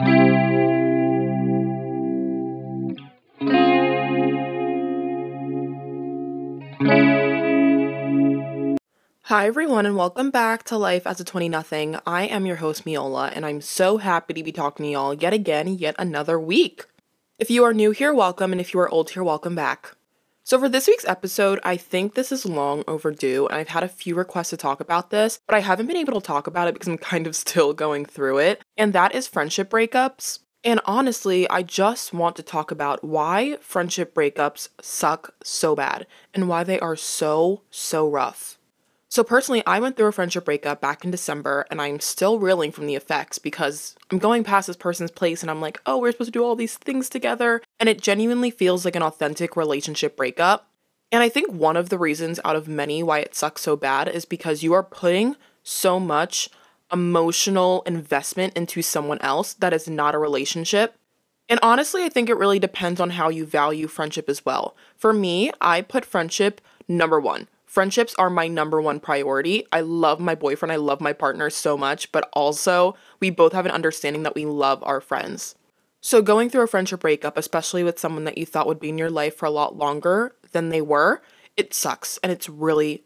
Hi everyone and welcome back to Life as a 20-Nothing. I am your host Miola and I'm so happy to be talking to y'all yet another week. If you are new here, welcome, and if you are old here, welcome back. So for this week's episode, I think this is long overdue and I've had a few requests to talk about this, but I haven't been able to talk about it because I'm kind of still going through it, and that is friendship breakups. And honestly, I just want to talk about why friendship breakups suck so bad and why they are so rough. So personally, I went through a friendship breakup back in December and I'm still reeling from the effects because I'm going past this person's place and I'm like, oh, we're supposed to do all these things together. And it genuinely feels like an authentic relationship breakup. And I think one of the reasons out of many why it sucks so bad is because you are putting so much emotional investment into someone else that is not a relationship. And honestly, I think it really depends on how you value friendship as well. For me, I put friendship number one. Friendships are my number one priority. I love my boyfriend. I love my partner so much, but also we both have an understanding that we love our friends. So going through a friendship breakup, especially with someone that you thought would be in your life for a lot longer than they were, it sucks and it's really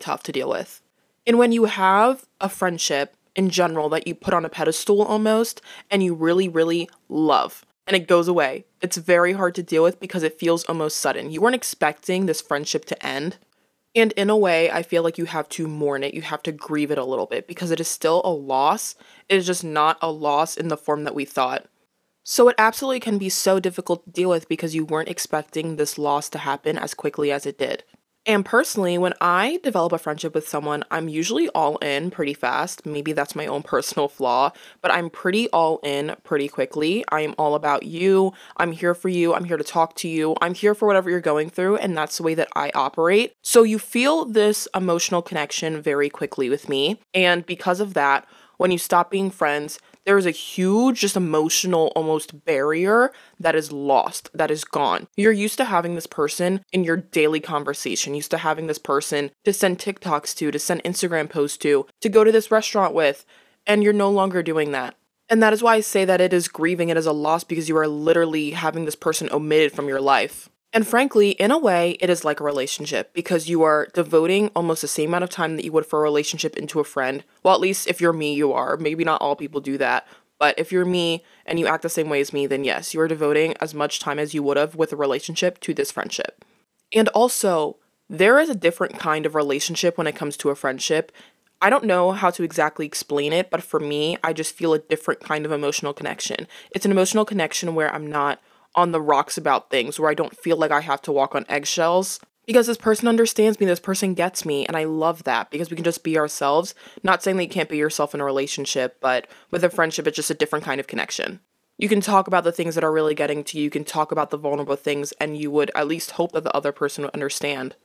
tough to deal with. And when you have a friendship in general that you put on a pedestal almost and you really love and it goes away, it's very hard to deal with because it feels almost sudden. You weren't expecting this friendship to end. And in a way, I feel like you have to mourn it. You have to grieve it a little bit because it is still a loss. It is just not a loss in the form that we thought. So it absolutely can be so difficult to deal with because you weren't expecting this loss to happen as quickly as it did. And personally, when I develop a friendship with someone, I'm usually all in pretty fast. Maybe that's my own personal flaw, but I'm pretty all in pretty quickly. I am all about you. I'm here for you. I'm here to talk to you. I'm here for whatever you're going through, and that's the way that I operate. So you feel this emotional connection very quickly with me, and because of that, when you stop being friends, there is a huge, just emotional, almost barrier that is lost, that is gone. You're used to having this person in your daily conversation, used to having this person to send TikToks to send Instagram posts to go to this restaurant with, and you're no longer doing that. And that is why I say that it is grieving, it is a loss, because you are literally having this person omitted from your life. And frankly, in a way, it is like a relationship because you are devoting almost the same amount of time that you would for a relationship into a friend. Well, at least if you're me, you are. Maybe not all people do that. But if you're me and you act the same way as me, then yes, you are devoting as much time as you would have with a relationship to this friendship. And also, there is a different kind of relationship when it comes to a friendship. I don't know how to exactly explain it, but for me, I just feel a different kind of emotional connection. It's an emotional connection where I'm not on the rocks about things, where I don't feel like I have to walk on eggshells because this person understands me, this person gets me, and I love that because we can just be ourselves. Not saying that you can't be yourself in a relationship, but with a friendship, it's just a different kind of connection. You can talk about the things that are really getting to you, you can talk about the vulnerable things, and you would at least hope that the other person would understand.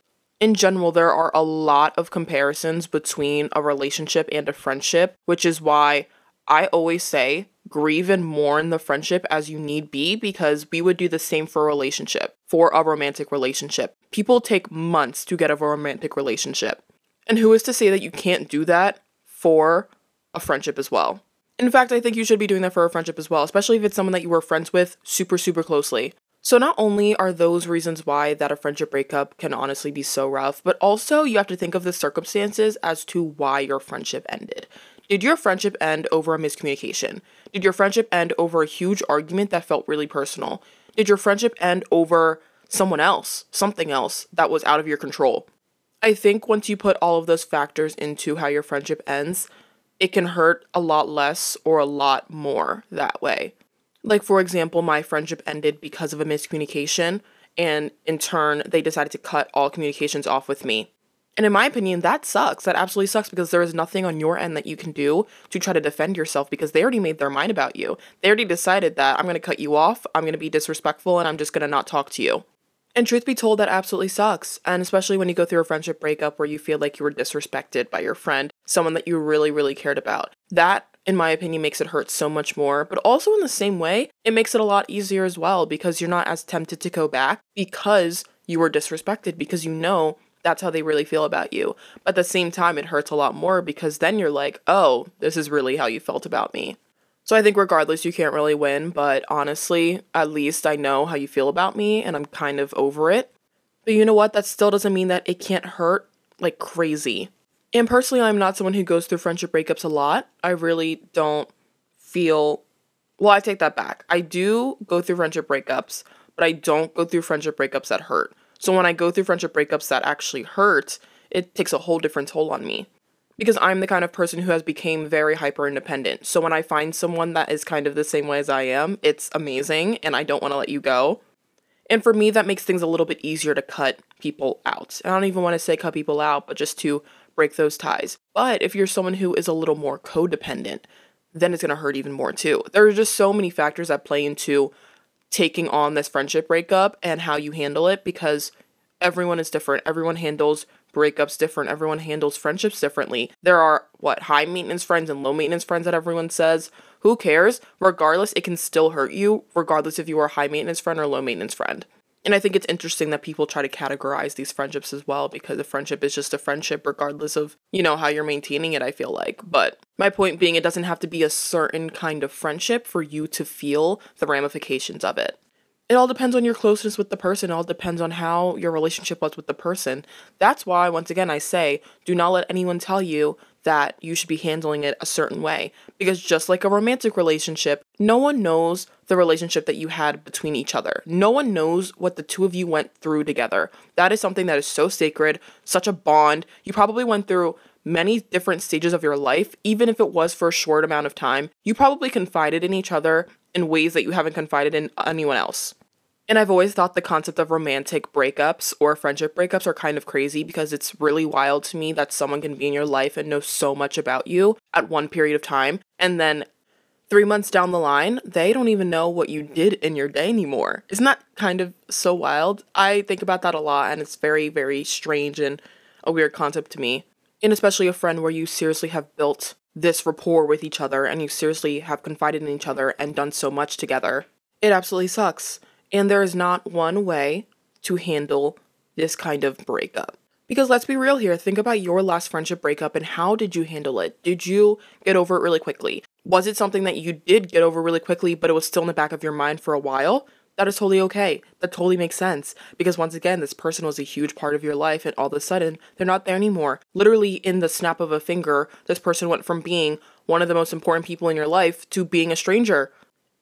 In general, there are a lot of comparisons between a relationship and a friendship, which is why I always say, grieve and mourn the friendship as you need be, because we would do the same for a relationship, for a romantic relationship. People take months to get over a romantic relationship. And who is to say that you can't do that for a friendship as well? In fact, I think you should be doing that for a friendship as well, especially if it's someone that you were friends with super closely. So not only are those reasons why that a friendship breakup can honestly be so rough, but also you have to think of the circumstances as to why your friendship ended. Did your friendship end over a miscommunication? Did your friendship end over a huge argument that felt really personal? Did your friendship end over someone else, something else that was out of your control? I think once you put all of those factors into how your friendship ends, it can hurt a lot less or a lot more that way. Like, for example, my friendship ended because of a miscommunication, and in turn, they decided to cut all communications off with me. And in my opinion, that sucks. That absolutely sucks because there is nothing on your end that you can do to try to defend yourself because they already made their mind about you. They already decided that I'm going to cut you off, I'm going to be disrespectful, and I'm just going to not talk to you. And truth be told, that absolutely sucks. And especially when you go through a friendship breakup where you feel like you were disrespected by your friend, someone that you really cared about. That, in my opinion, makes it hurt so much more. But also in the same way, it makes it a lot easier as well because you're not as tempted to go back because you were disrespected, because you know that's how they really feel about you. But at the same time, it hurts a lot more because then you're like, oh, this is really how you felt about me. So I think regardless, you can't really win, but honestly, at least I know how you feel about me and I'm kind of over it. But you know what? That still doesn't mean that it can't hurt like crazy. And personally, I'm not someone who goes through friendship breakups a lot. I really don't feel, well, I take that back. I do go through friendship breakups, but I don't go through friendship breakups that hurt. So when I go through friendship breakups that actually hurt, it takes a whole different toll on me. Because I'm the kind of person who has become very hyper-independent. So when I find someone that is kind of the same way as I am, it's amazing and I don't want to let you go. And for me, that makes things a little bit easier to cut people out. And I don't even want to say cut people out, but just to break those ties. But if you're someone who is a little more codependent, then it's going to hurt even more too. There are just so many factors that play into taking on this friendship breakup and how you handle it, because everyone is different. Everyone handles breakups different. Everyone handles friendships differently. There are, high maintenance friends and low maintenance friends that everyone says. Who cares? Regardless, it can still hurt you, regardless if you are a high maintenance friend or low maintenance friend. And I think it's interesting that people try to categorize these friendships as well, because a friendship is just a friendship regardless of, how you're maintaining it, I feel like. But my point being, it doesn't have to be a certain kind of friendship for you to feel the ramifications of it. It all depends on your closeness with the person. It all depends on how your relationship was with the person. That's why, once again, I say, do not let anyone tell you that you should be handling it a certain way. Because just like a romantic relationship, no one knows the relationship that you had between each other. No one knows what the two of you went through together. That is something that is so sacred, such a bond. You probably went through many different stages of your life, even if it was for a short amount of time. You probably confided in each other in ways that you haven't confided in anyone else. And I've always thought the concept of romantic breakups or friendship breakups are kind of crazy, because it's really wild to me that someone can be in your life and know so much about you at one period of time, and then 3 months down the line, they don't even know what you did in your day anymore. Isn't that kind of so wild? I think about that a lot, and it's very, very strange and a weird concept to me. And especially a friend where you seriously have built this rapport with each other and you seriously have confided in each other and done so much together. It absolutely sucks. And there is not one way to handle this kind of breakup. Because let's be real here, think about your last friendship breakup and how did you handle it? Did you get over it really quickly? Was it something that you did get over really quickly, but it was still in the back of your mind for a while? That is totally okay. That totally makes sense. Because once again, this person was a huge part of your life and all of a sudden, they're not there anymore. Literally in the snap of a finger, this person went from being one of the most important people in your life to being a stranger.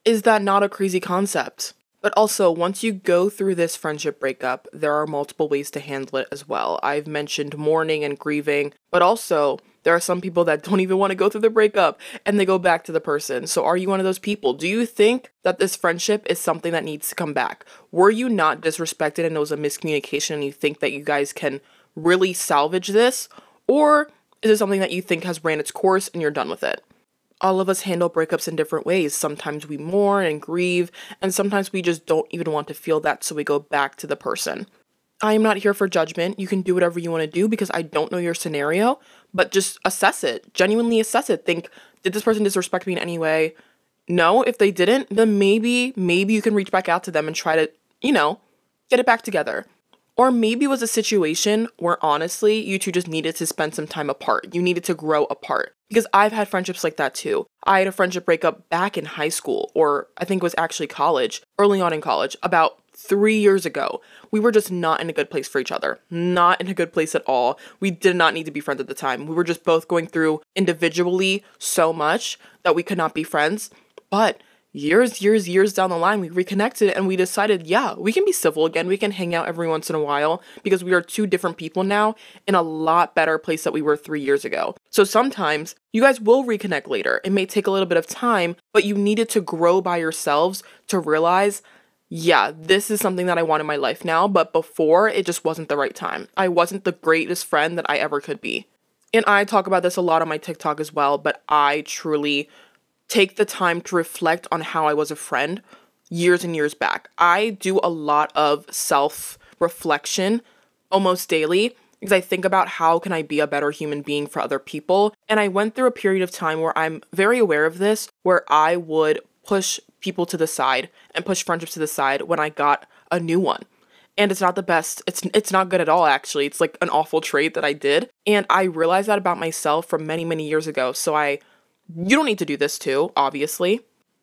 Is that not a crazy concept? But also, once you go through this friendship breakup, there are multiple ways to handle it as well. I've mentioned mourning and grieving, but also there are some people that don't even want to go through the breakup and they go back to the person. So are you one of those people? Do you think that this friendship is something that needs to come back? Were you not disrespected and it was a miscommunication and you think that you guys can really salvage this? Or is it something that you think has ran its course and you're done with it? All of us handle breakups in different ways. Sometimes we mourn and grieve, and sometimes we just don't even want to feel that, so we go back to the person. I am not here for judgment. You can do whatever you want to do because I don't know your scenario, but just assess it. Genuinely assess it. Think, did this person disrespect me in any way? No, if they didn't, then maybe you can reach back out to them and try to, get it back together. Or maybe it was a situation where honestly, you two just needed to spend some time apart. You needed to grow apart. Because I've had friendships like that too. I had a friendship breakup back in high school, or I think it was actually college, early on in college, about 3 years ago. We were just not in a good place for each other. Not in a good place at all. We did not need to be friends at the time. We were just both going through individually so much that we could not be friends. But years down the line, we reconnected and we decided, yeah, we can be civil again. We can hang out every once in a while because we are two different people now in a lot better place that we were 3 years ago. So sometimes you guys will reconnect later. It may take a little bit of time, but you needed to grow by yourselves to realize, yeah, this is something that I want in my life now. But before, it just wasn't the right time. I wasn't the greatest friend that I ever could be. And I talk about this a lot on my TikTok as well, but I truly take the time to reflect on how I was a friend years and years back. I do a lot of self-reflection almost daily because I think about how can I be a better human being for other people. And I went through a period of time where I'm very aware of this, where I would push people to the side and push friendships to the side when I got a new one. And it's not the best. It's not good at all, actually. It's like an awful trait that I did. And I realized that about myself from many, many years ago. So I You don't need to do this too, obviously.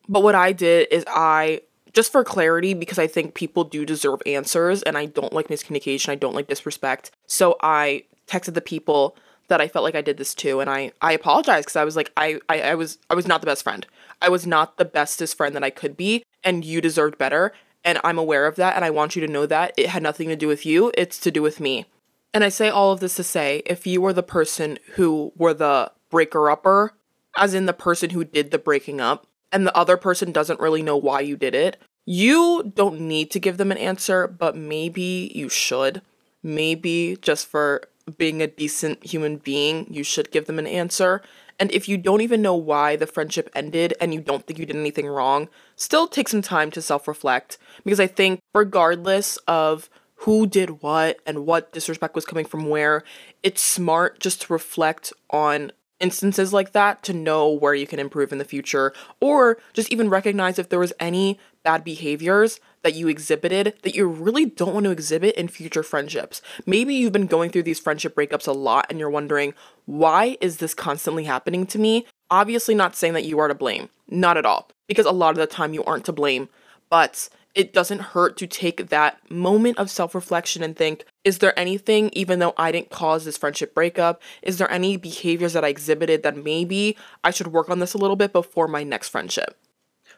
But what I did is I, just for clarity, because I think people do deserve answers and I don't like miscommunication, I don't like disrespect. So I texted the people that I felt like I did this to, and I apologized because I was like, I was not the best friend. I was not the bestest friend that I could be, and you deserved better. And I'm aware of that, and I want you to know that. It had nothing to do with you. It's to do with me. And I say all of this to say, if you were the person who were the breaker-upper, as in the person who did the breaking up, and the other person doesn't really know why you did it, you don't need to give them an answer, but maybe you should. Maybe just for being a decent human being, you should give them an answer. And if you don't even know why the friendship ended and you don't think you did anything wrong, still take some time to self-reflect, because I think regardless of who did what and what disrespect was coming from where, it's smart just to reflect on instances like that to know where you can improve in the future, or just even recognize if there was any bad behaviors that you exhibited that you really don't want to exhibit in future friendships. Maybe you've been going through these friendship breakups a lot and you're wondering, why is this constantly happening to me? Obviously not saying that you are to blame, not at all, because a lot of the time you aren't to blame, but it doesn't hurt to take that moment of self-reflection and think, is there anything, even though I didn't cause this friendship breakup, is there any behaviors that I exhibited that maybe I should work on this a little bit before my next friendship?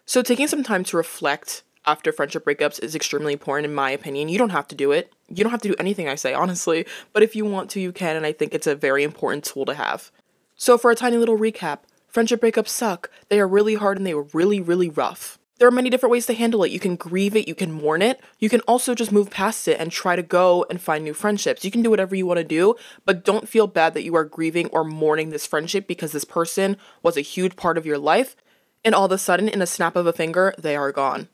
So taking some time to reflect after friendship breakups is extremely important, in my opinion. You don't have to do it. You don't have to do anything I say, honestly. But if you want to, you can, and I think it's a very important tool to have. So for a tiny little recap, friendship breakups suck. They are really hard and they were really, really rough. There are many different ways to handle it. You can grieve it, you can mourn it, you can also just move past it and try to go and find new friendships. You can do whatever you want to do, but don't feel bad that you are grieving or mourning this friendship, because this person was a huge part of your life, and all of a sudden, in a snap of a finger, they are gone.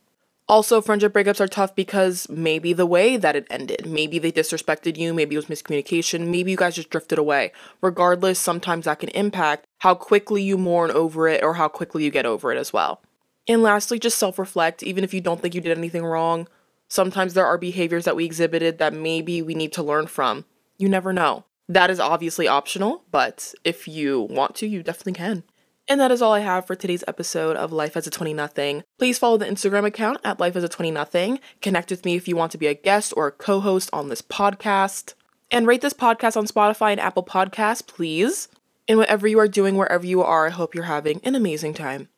Also, friendship breakups are tough because maybe the way that it ended, maybe they disrespected you, maybe it was miscommunication, maybe you guys just drifted away. Regardless, sometimes that can impact how quickly you mourn over it or how quickly you get over it as well. And lastly, just self-reflect. Even if you don't think you did anything wrong, sometimes there are behaviors that we exhibited that maybe we need to learn from. You never know. That is obviously optional, but if you want to, you definitely can. And that is all I have for today's episode of Life as a 20Nothing. Please follow the Instagram account at lifeasatwentynothing. Connect with me if you want to be a guest or a co-host on this podcast. And rate this podcast on Spotify and Apple Podcasts, please. And whatever you are doing, wherever you are, I hope you're having an amazing time.